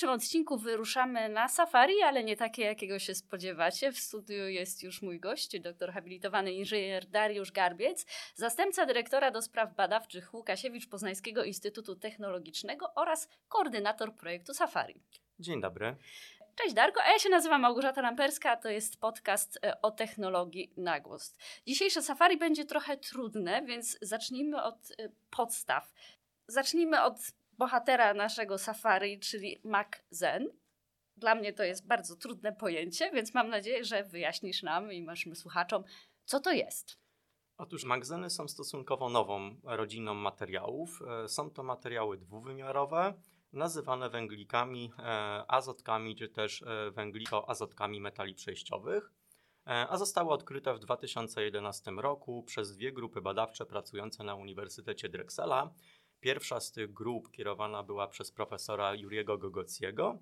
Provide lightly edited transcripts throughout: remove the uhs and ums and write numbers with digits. dzisiejszym odcinku wyruszamy na safari, ale nie takie, jakiego się spodziewacie. W studiu jest już mój gość, doktor habilitowany inżynier Dariusz Garbiec, zastępca dyrektora do spraw badawczych Łukasiewicz Poznańskiego Instytutu Technologicznego oraz koordynator projektu Safari. Dzień dobry. Cześć Darko, a ja się nazywam Małgorzata Lamperska, to jest podcast o technologii na głos. Dzisiejsze safari będzie trochę trudne, więc zacznijmy od podstaw. Zacznijmy od bohatera naszego safari, czyli MXene. Dla mnie to jest bardzo trudne pojęcie, więc mam nadzieję, że wyjaśnisz nam i naszym słuchaczom, co to jest. Otóż MXene są stosunkowo nową rodziną materiałów. Są to materiały dwuwymiarowe, nazywane węglikami, azotkami, czy też węglikoazotkami metali przejściowych, a zostały odkryte w 2011 roku przez dwie grupy badawcze pracujące na Uniwersytecie Drexela. Pierwsza z tych grup kierowana była przez profesora Juryego Gogockiego,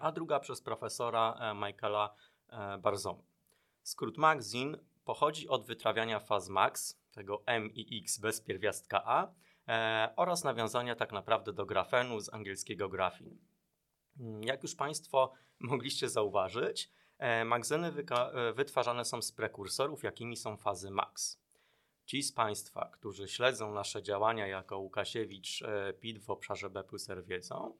a druga przez profesora Michela Barsoum. Skrót MXene pochodzi od wytrawiania faz max, tego M i X bez pierwiastka A, oraz nawiązania tak naprawdę do grafenu z angielskiego grafin. Jak już Państwo mogliście zauważyć, MXeny wytwarzane są z prekursorów, jakimi są fazy max. Ci z Państwa, którzy śledzą nasze działania jako Łukasiewicz PIT w obszarze B+R wiedzą,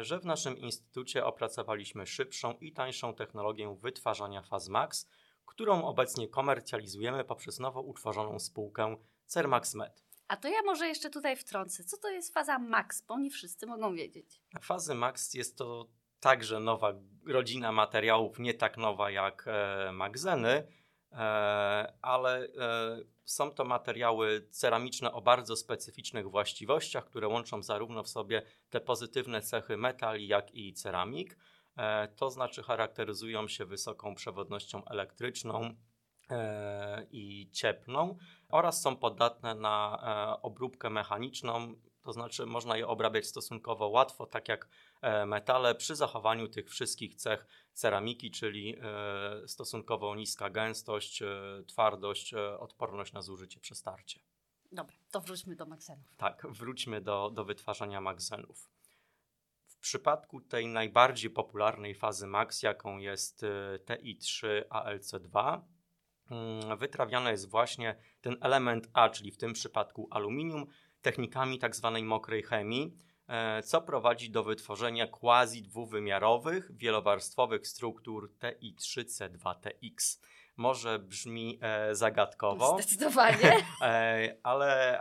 że w naszym instytucie opracowaliśmy szybszą i tańszą technologię wytwarzania faz max, którą obecnie komercjalizujemy poprzez nowo utworzoną spółkę CermaxMed. A to ja może jeszcze tutaj wtrącę. Co to jest faza max? Bo nie wszyscy mogą wiedzieć. Fazy max jest to także nowa rodzina materiałów, nie tak nowa jak MXeny, ale są to materiały ceramiczne o bardzo specyficznych właściwościach, które łączą zarówno w sobie te pozytywne cechy metali, jak i ceramik. To znaczy charakteryzują się wysoką przewodnością elektryczną i cieplną oraz są podatne na obróbkę mechaniczną, to znaczy można je obrabiać stosunkowo łatwo, tak jak metale, przy zachowaniu tych wszystkich cech ceramiki, czyli stosunkowo niska gęstość, twardość, odporność na zużycie przy starcie. Dobra, to wróćmy do MXenów. Tak, wróćmy do wytwarzania MXenów. W przypadku tej najbardziej popularnej fazy max, jaką jest Ti3AlC2, wytrawiany jest właśnie ten element A, czyli w tym przypadku aluminium, technikami tak zwanej mokrej chemii, co prowadzi do wytworzenia quasi dwuwymiarowych, wielowarstwowych struktur TI3C2TX. Może brzmi zagadkowo. Zdecydowanie.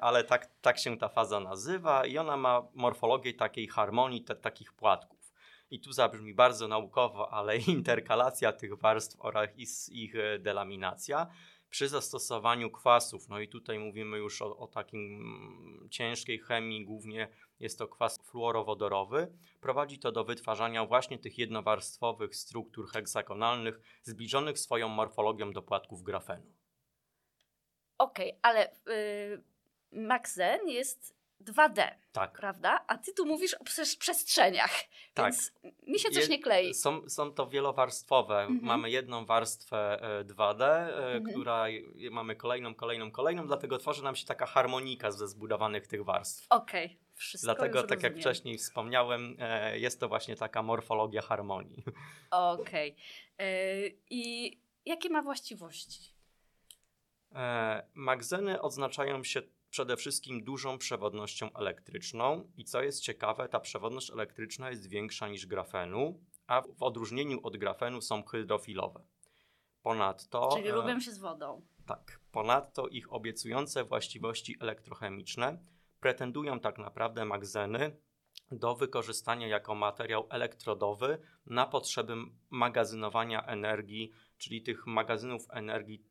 Ale tak się ta faza nazywa i ona ma morfologię takiej harmonii takich płatków. I tu zabrzmi bardzo naukowo, ale interkalacja tych warstw oraz ich delaminacja przy zastosowaniu kwasów. No i tutaj mówimy już o takim ciężkiej chemii, głównie jest to kwas fluorowodorowy. Prowadzi to do wytwarzania właśnie tych jednowarstwowych struktur heksagonalnych zbliżonych swoją morfologią do płatków grafenu. Okej, ale MXene jest 2D, tak, prawda? A ty tu mówisz o przestrzeniach, tak, więc mi się coś nie klei. Są to wielowarstwowe. Mamy jedną warstwę 2D, która mamy kolejną, dlatego tworzy nam się taka harmonika ze zbudowanych tych warstw. Okej, wszystko dlatego, tak rozumiem. Jak wcześniej wspomniałem, jest to właśnie taka morfologia harmonii. Okej. I jakie ma właściwości? MXeny odznaczają się przede wszystkim dużą przewodnością elektryczną i co jest ciekawe, ta przewodność elektryczna jest większa niż grafenu, a w odróżnieniu od grafenu są hydrofilowe. Ponadto... Czyli lubią się z wodą. Tak. Ponadto ich obiecujące właściwości elektrochemiczne pretendują tak naprawdę MXeny do wykorzystania jako materiał elektrodowy na potrzeby magazynowania energii, czyli tych magazynów energii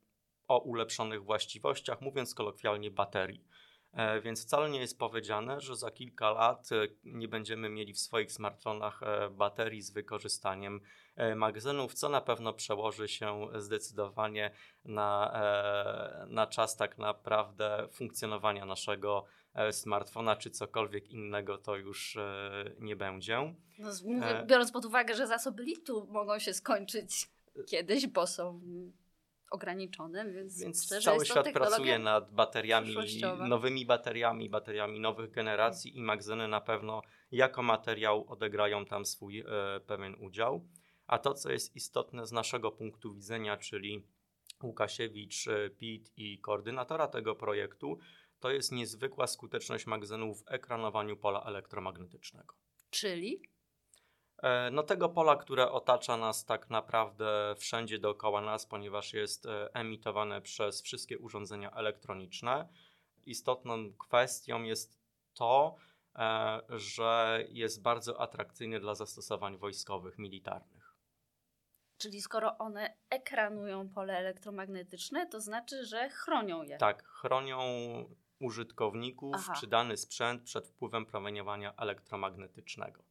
o ulepszonych właściwościach, mówiąc kolokwialnie baterii. Więc wcale nie jest powiedziane, że za kilka lat nie będziemy mieli w swoich smartfonach baterii z wykorzystaniem MXenów, co na pewno przełoży się zdecydowanie na czas tak naprawdę funkcjonowania naszego smartfona, czy cokolwiek innego to już nie będzie. No, biorąc pod uwagę, że zasoby litu mogą się skończyć kiedyś, bo są ograniczonym, więc szczerze, cały świat pracuje nad bateriami, nowymi bateriami, bateriami nowych generacji i MXene na pewno jako materiał odegrają tam swój pewien udział. A to, co jest istotne z naszego punktu widzenia, czyli Łukasiewicz, Pitt i koordynatora tego projektu, to jest niezwykła skuteczność MXene'u w ekranowaniu pola elektromagnetycznego. Czyli? No tego pola, które otacza nas tak naprawdę wszędzie dookoła nas, ponieważ jest emitowane przez wszystkie urządzenia elektroniczne. Istotną kwestią jest to, że jest bardzo atrakcyjny dla zastosowań wojskowych, militarnych. Czyli skoro one ekranują pole elektromagnetyczne, to znaczy, że chronią je. Tak, chronią użytkowników czy dany sprzęt przed wpływem promieniowania elektromagnetycznego.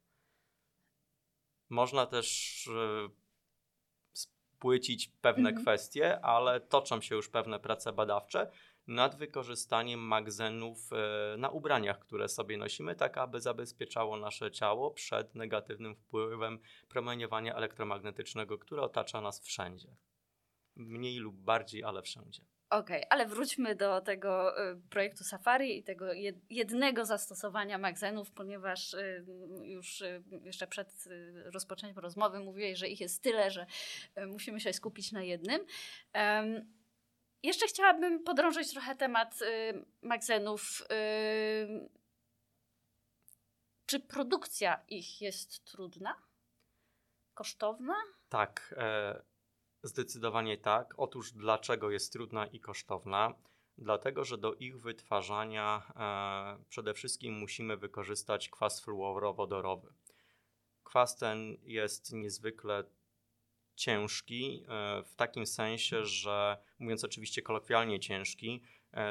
Można też spłycić pewne kwestie, ale toczą się już pewne prace badawcze nad wykorzystaniem MXenów na ubraniach, które sobie nosimy, tak aby zabezpieczało nasze ciało przed negatywnym wpływem promieniowania elektromagnetycznego, które otacza nas wszędzie. Mniej lub bardziej, ale wszędzie. Okej, ale wróćmy do tego projektu SAFARI i tego jednego zastosowania MXenów, ponieważ już jeszcze przed rozpoczęciem rozmowy mówiłeś, że ich jest tyle, że musimy się skupić na jednym. Jeszcze chciałabym podrążyć trochę temat MXenów. Czy produkcja ich jest trudna? Kosztowna? Tak. Zdecydowanie tak. Otóż dlaczego jest trudna i kosztowna? Dlatego, że do ich wytwarzania przede wszystkim musimy wykorzystać kwas fluorowodorowy. Kwas ten jest niezwykle ciężki w takim sensie, że mówiąc oczywiście kolokwialnie ciężki,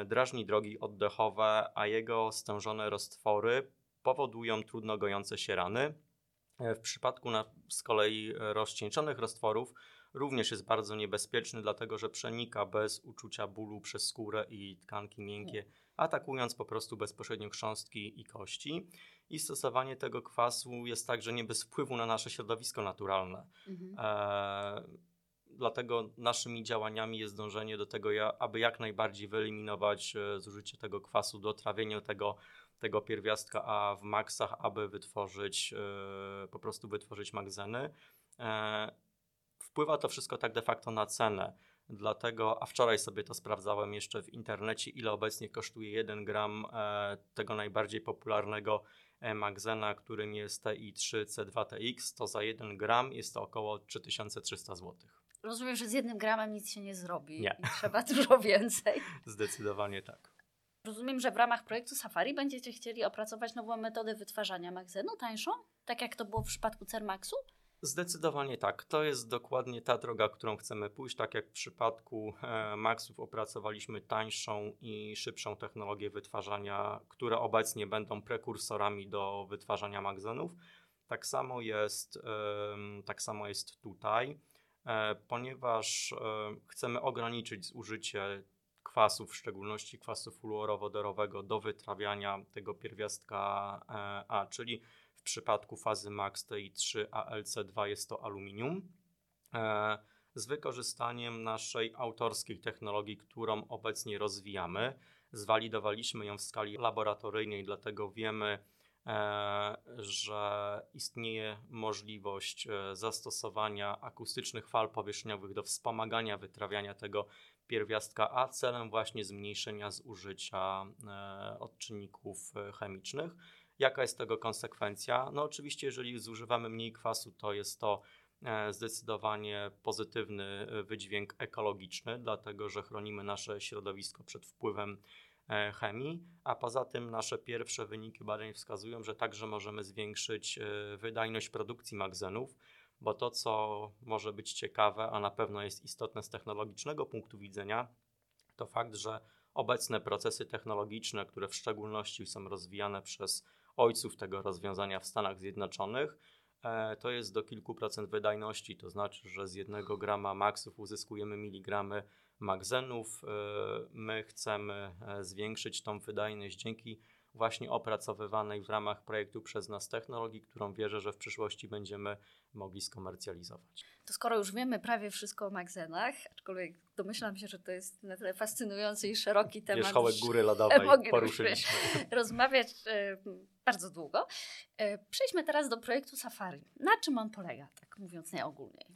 drażni drogi oddechowe, a jego stężone roztwory powodują trudno gojące się rany. W przypadku z kolei rozcieńczonych roztworów również jest bardzo niebezpieczny, dlatego że przenika bez uczucia bólu przez skórę i tkanki miękkie, atakując po prostu bezpośrednio chrząstki i kości. I stosowanie tego kwasu jest także nie bez wpływu na nasze środowisko naturalne. Dlatego naszymi działaniami jest dążenie do tego, aby jak najbardziej wyeliminować zużycie tego kwasu, dotrawienie tego pierwiastka a w maksach, aby wytworzyć, po prostu wytworzyć MXeny. Wpływa to wszystko tak de facto na cenę, dlatego, a wczoraj sobie to sprawdzałem jeszcze w internecie, ile obecnie kosztuje 1 gram tego najbardziej popularnego MXena, którym jest TI3C2TX, to za 1 gram jest to około 3300 zł. Rozumiem, że z 1 gramem nic się nie zrobi. Nie. Trzeba dużo więcej. Zdecydowanie tak. Rozumiem, że w ramach projektu SAFARI będziecie chcieli opracować nową metodę wytwarzania MXenu tańszą, tak jak to było w przypadku CermaxU? Zdecydowanie tak. To jest dokładnie ta droga, którą chcemy pójść. Tak jak w przypadku MXów opracowaliśmy tańszą i szybszą technologię wytwarzania, które obecnie będą prekursorami do wytwarzania MXenów. Tak samo jest tutaj, ponieważ chcemy ograniczyć zużycie kwasów, w szczególności kwasu fluorowodorowego do wytrawiania tego pierwiastka A, czyli w przypadku fazy MAX Ti3AlC2 jest to aluminium, z wykorzystaniem naszej autorskiej technologii, którą obecnie rozwijamy. Zwalidowaliśmy ją w skali laboratoryjnej, dlatego wiemy, że istnieje możliwość zastosowania akustycznych fal powierzchniowych do wspomagania wytrawiania tego pierwiastka A celem właśnie zmniejszenia zużycia odczynników chemicznych. Jaka jest tego konsekwencja? No oczywiście, jeżeli zużywamy mniej kwasu, to jest to zdecydowanie pozytywny wydźwięk ekologiczny, dlatego że chronimy nasze środowisko przed wpływem chemii, a poza tym nasze pierwsze wyniki badań wskazują, że także możemy zwiększyć wydajność produkcji MXenów, bo to, co może być ciekawe, a na pewno jest istotne z technologicznego punktu widzenia, to fakt, że obecne procesy technologiczne, które w szczególności są rozwijane przez ojców tego rozwiązania w Stanach Zjednoczonych, to jest do kilku procent wydajności, to znaczy, że z 1 grama MAX-ów uzyskujemy miligramy MXenów. My chcemy zwiększyć tą wydajność dzięki właśnie opracowywanej w ramach projektu przez nas technologii, którą wierzę, że w przyszłości będziemy mogli skomercjalizować. To skoro już wiemy prawie wszystko o MXenach, aczkolwiek domyślam się, że to jest na tyle fascynujący i szeroki temat. Wierzchołek góry lodowej poruszyliśmy. Rozmawiać bardzo długo. Przejdźmy teraz do projektu SAFARI. Na czym on polega, tak mówiąc najogólniej?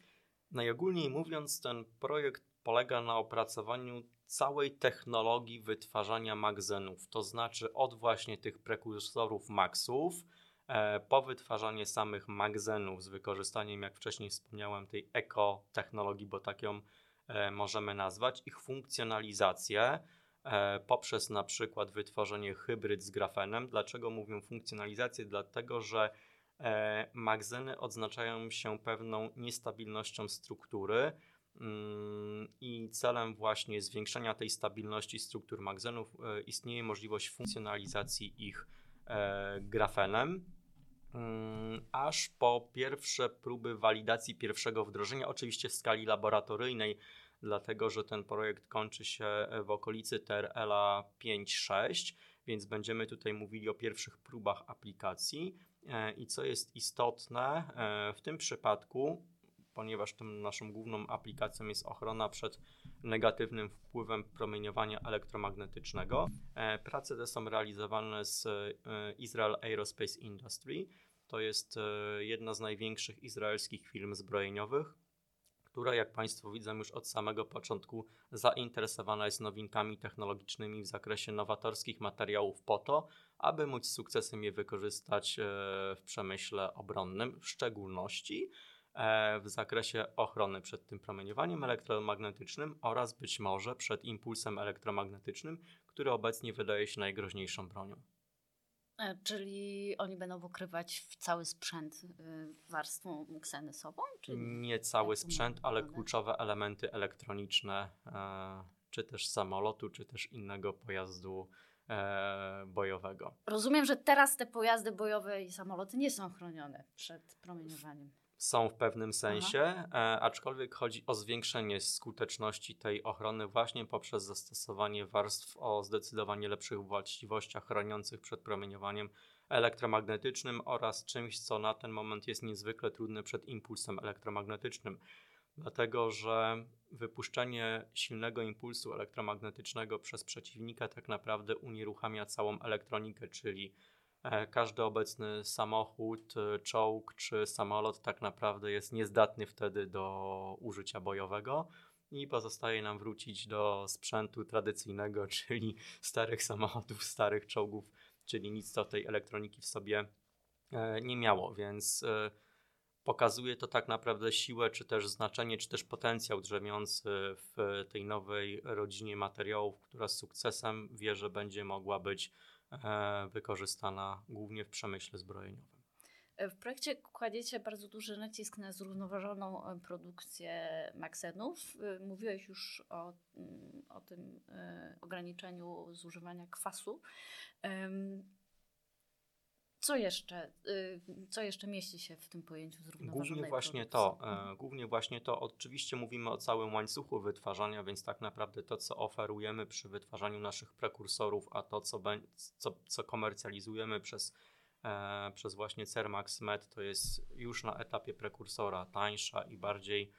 Najogólniej mówiąc, ten projekt polega na opracowaniu całej technologii wytwarzania MXenów, to znaczy od właśnie tych prekursorów MXów po wytwarzanie samych MXenów z wykorzystaniem, jak wcześniej wspomniałem, tej ekotechnologii, bo tak ją możemy nazwać, ich funkcjonalizację poprzez na przykład wytworzenie hybryd z grafenem. Dlaczego mówię funkcjonalizację? Dlatego, że MXeny odznaczają się pewną niestabilnością struktury i celem właśnie zwiększenia tej stabilności struktur MXenów istnieje możliwość funkcjonalizacji ich grafenem, aż po pierwsze próby walidacji pierwszego wdrożenia, oczywiście w skali laboratoryjnej, dlatego że ten projekt kończy się w okolicy TRL-a 5-6, więc będziemy tutaj mówili o pierwszych próbach aplikacji. I co jest istotne w tym przypadku, ponieważ tą naszą główną aplikacją jest ochrona przed negatywnym wpływem promieniowania elektromagnetycznego. Prace te są realizowane z Israel Aerospace Industry. To jest jedna z największych izraelskich firm zbrojeniowych, która, jak Państwo widzą, już od samego początku zainteresowana jest nowinkami technologicznymi w zakresie nowatorskich materiałów po to, aby móc z sukcesem je wykorzystać w przemyśle obronnym, w szczególności w zakresie ochrony przed tym promieniowaniem elektromagnetycznym oraz być może przed impulsem elektromagnetycznym, który obecnie wydaje się najgroźniejszą bronią. Czyli oni będą pokrywać cały sprzęt warstwą MXeny sobą? Czyli nie cały sprzęt, ale kluczowe elementy elektroniczne, czy też samolotu, czy też innego pojazdu bojowego. Rozumiem, że teraz te pojazdy bojowe i samoloty nie są chronione przed promieniowaniem. Są w pewnym sensie, aczkolwiek chodzi o zwiększenie skuteczności tej ochrony właśnie poprzez zastosowanie warstw o zdecydowanie lepszych właściwościach chroniących przed promieniowaniem elektromagnetycznym oraz czymś, co na ten moment jest niezwykle trudne przed impulsem elektromagnetycznym. Dlatego, że wypuszczenie silnego impulsu elektromagnetycznego przez przeciwnika tak naprawdę unieruchamia całą elektronikę, czyli każdy obecny samochód, czołg czy samolot tak naprawdę jest niezdatny wtedy do użycia bojowego i pozostaje nam wrócić do sprzętu tradycyjnego, czyli starych samochodów, starych czołgów, czyli nic co tej elektroniki w sobie nie miało, więc pokazuje to tak naprawdę siłę, czy też znaczenie, czy też potencjał drzemiący w tej nowej rodzinie materiałów, która z sukcesem wierzę będzie mogła być wykorzystana głównie w przemyśle zbrojeniowym. W projekcie kładziecie bardzo duży nacisk na zrównoważoną produkcję MXenów. Mówiłeś już o tym ograniczeniu zużywania kwasu. Co jeszcze mieści się w tym pojęciu zrównoważonej produkcji? Głównie właśnie to. Oczywiście mówimy o całym łańcuchu wytwarzania, więc tak naprawdę to, co oferujemy przy wytwarzaniu naszych prekursorów, a to, co komercjalizujemy przez właśnie CermaxMed, to jest już na etapie prekursora tańsza i bardziej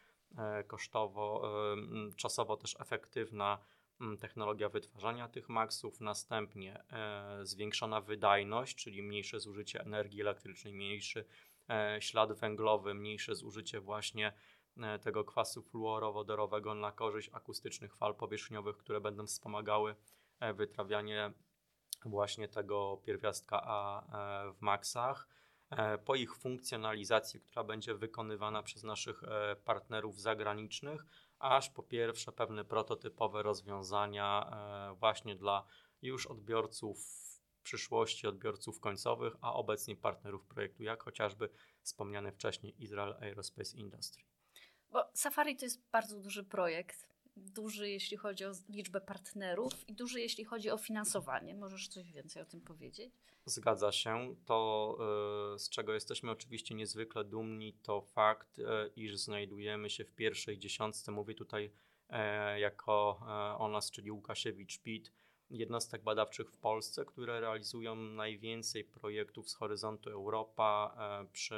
czasowo też efektywna technologia wytwarzania tych MXów, następnie zwiększona wydajność, czyli mniejsze zużycie energii elektrycznej, mniejszy ślad węglowy, mniejsze zużycie właśnie tego kwasu fluorowodorowego na korzyść akustycznych fal powierzchniowych, które będą wspomagały wytrawianie właśnie tego pierwiastka A w MXach. Po ich funkcjonalizacji, która będzie wykonywana przez naszych partnerów zagranicznych, aż po pierwsze pewne prototypowe rozwiązania właśnie dla już odbiorców w przyszłości, odbiorców końcowych, a obecnie partnerów projektu, jak chociażby wspomniany wcześniej Israel Aerospace Industry. Bo SAFARI to jest bardzo duży projekt, duży jeśli chodzi o liczbę partnerów i duży jeśli chodzi o finansowanie. Możesz coś więcej o tym powiedzieć? Zgadza się. To, z czego jesteśmy oczywiście niezwykle dumni, to fakt, iż znajdujemy się w pierwszej dziesiątce, mówię tutaj jako o nas, czyli Łukasiewicz PIT, jednostek badawczych w Polsce, które realizują najwięcej projektów z horyzontu Europa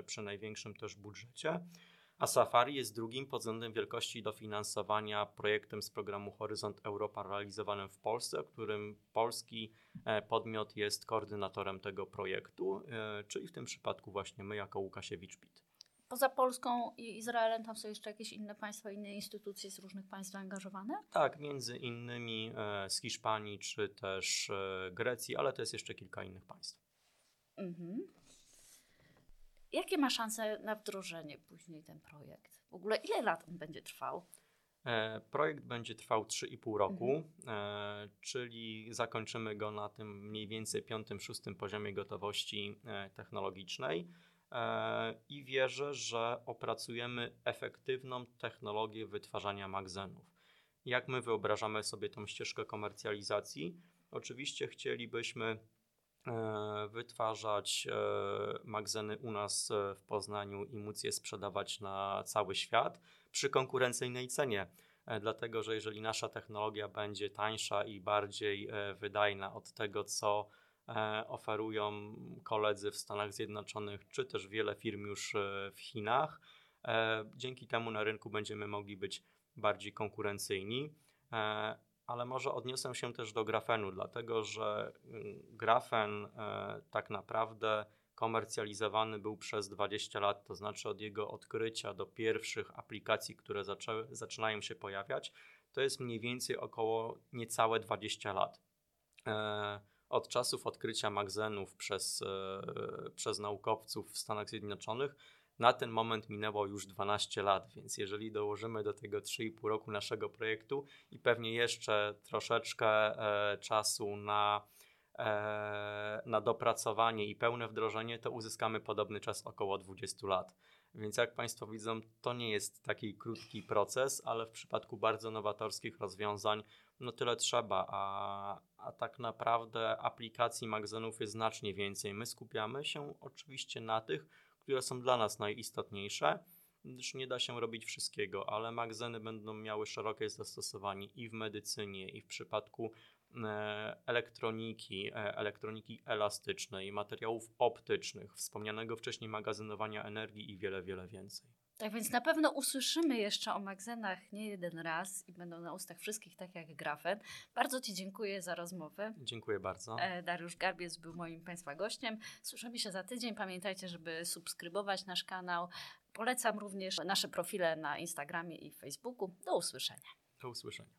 przy największym też budżecie. A SAFARI jest drugim pod względem wielkości dofinansowania projektem z programu Horyzont Europa realizowanym w Polsce, którym polski podmiot jest koordynatorem tego projektu, czyli w tym przypadku właśnie my jako Łukasiewicz PIT. Poza Polską i Izraelem tam są jeszcze jakieś inne państwa, inne instytucje z różnych państw zaangażowane? Tak, między innymi z Hiszpanii czy też Grecji, ale to jest jeszcze kilka innych państw. Mhm. Jakie ma szanse na wdrożenie później ten projekt? W ogóle ile lat on będzie trwał? Projekt będzie trwał 3,5 roku, czyli zakończymy go na tym mniej więcej 5-6 poziomie gotowości technologicznej. I wierzę, że opracujemy efektywną technologię wytwarzania magzenów. Jak my wyobrażamy sobie tą ścieżkę komercjalizacji? Oczywiście chcielibyśmy wytwarzać magzeny u nas w Poznaniu i móc je sprzedawać na cały świat przy konkurencyjnej cenie, dlatego że jeżeli nasza technologia będzie tańsza i bardziej wydajna od tego, co oferują koledzy w Stanach Zjednoczonych, czy też wiele firm już w Chinach, dzięki temu na rynku będziemy mogli być bardziej konkurencyjni. Ale może odniosę się też do grafenu, dlatego że grafen tak naprawdę komercjalizowany był przez 20 lat, to znaczy od jego odkrycia do pierwszych aplikacji, które zaczynają się pojawiać, to jest mniej więcej około niecałe 20 lat. Od czasów odkrycia magzenów przez naukowców w Stanach Zjednoczonych na ten moment minęło już 12 lat, więc jeżeli dołożymy do tego 3,5 roku naszego projektu i pewnie jeszcze troszeczkę czasu na dopracowanie i pełne wdrożenie, to uzyskamy podobny czas około 20 lat. Więc jak Państwo widzą, to nie jest taki krótki proces, ale w przypadku bardzo nowatorskich rozwiązań no tyle trzeba, a tak naprawdę aplikacji magzenów jest znacznie więcej. My skupiamy się oczywiście na tych, które są dla nas najistotniejsze, gdyż nie da się robić wszystkiego, ale magzeny będą miały szerokie zastosowanie i w medycynie, i w przypadku elektroniki elastycznej, materiałów optycznych, wspomnianego wcześniej magazynowania energii i wiele, wiele więcej. Tak więc na pewno usłyszymy jeszcze o magzenach nie jeden raz i będą na ustach wszystkich, tak jak grafen. Bardzo Ci dziękuję za rozmowę. Dziękuję bardzo. Dariusz Garbiec był moim Państwa gościem. Słyszymy się za tydzień. Pamiętajcie, żeby subskrybować nasz kanał. Polecam również nasze profile na Instagramie i Facebooku. Do usłyszenia. Do usłyszenia.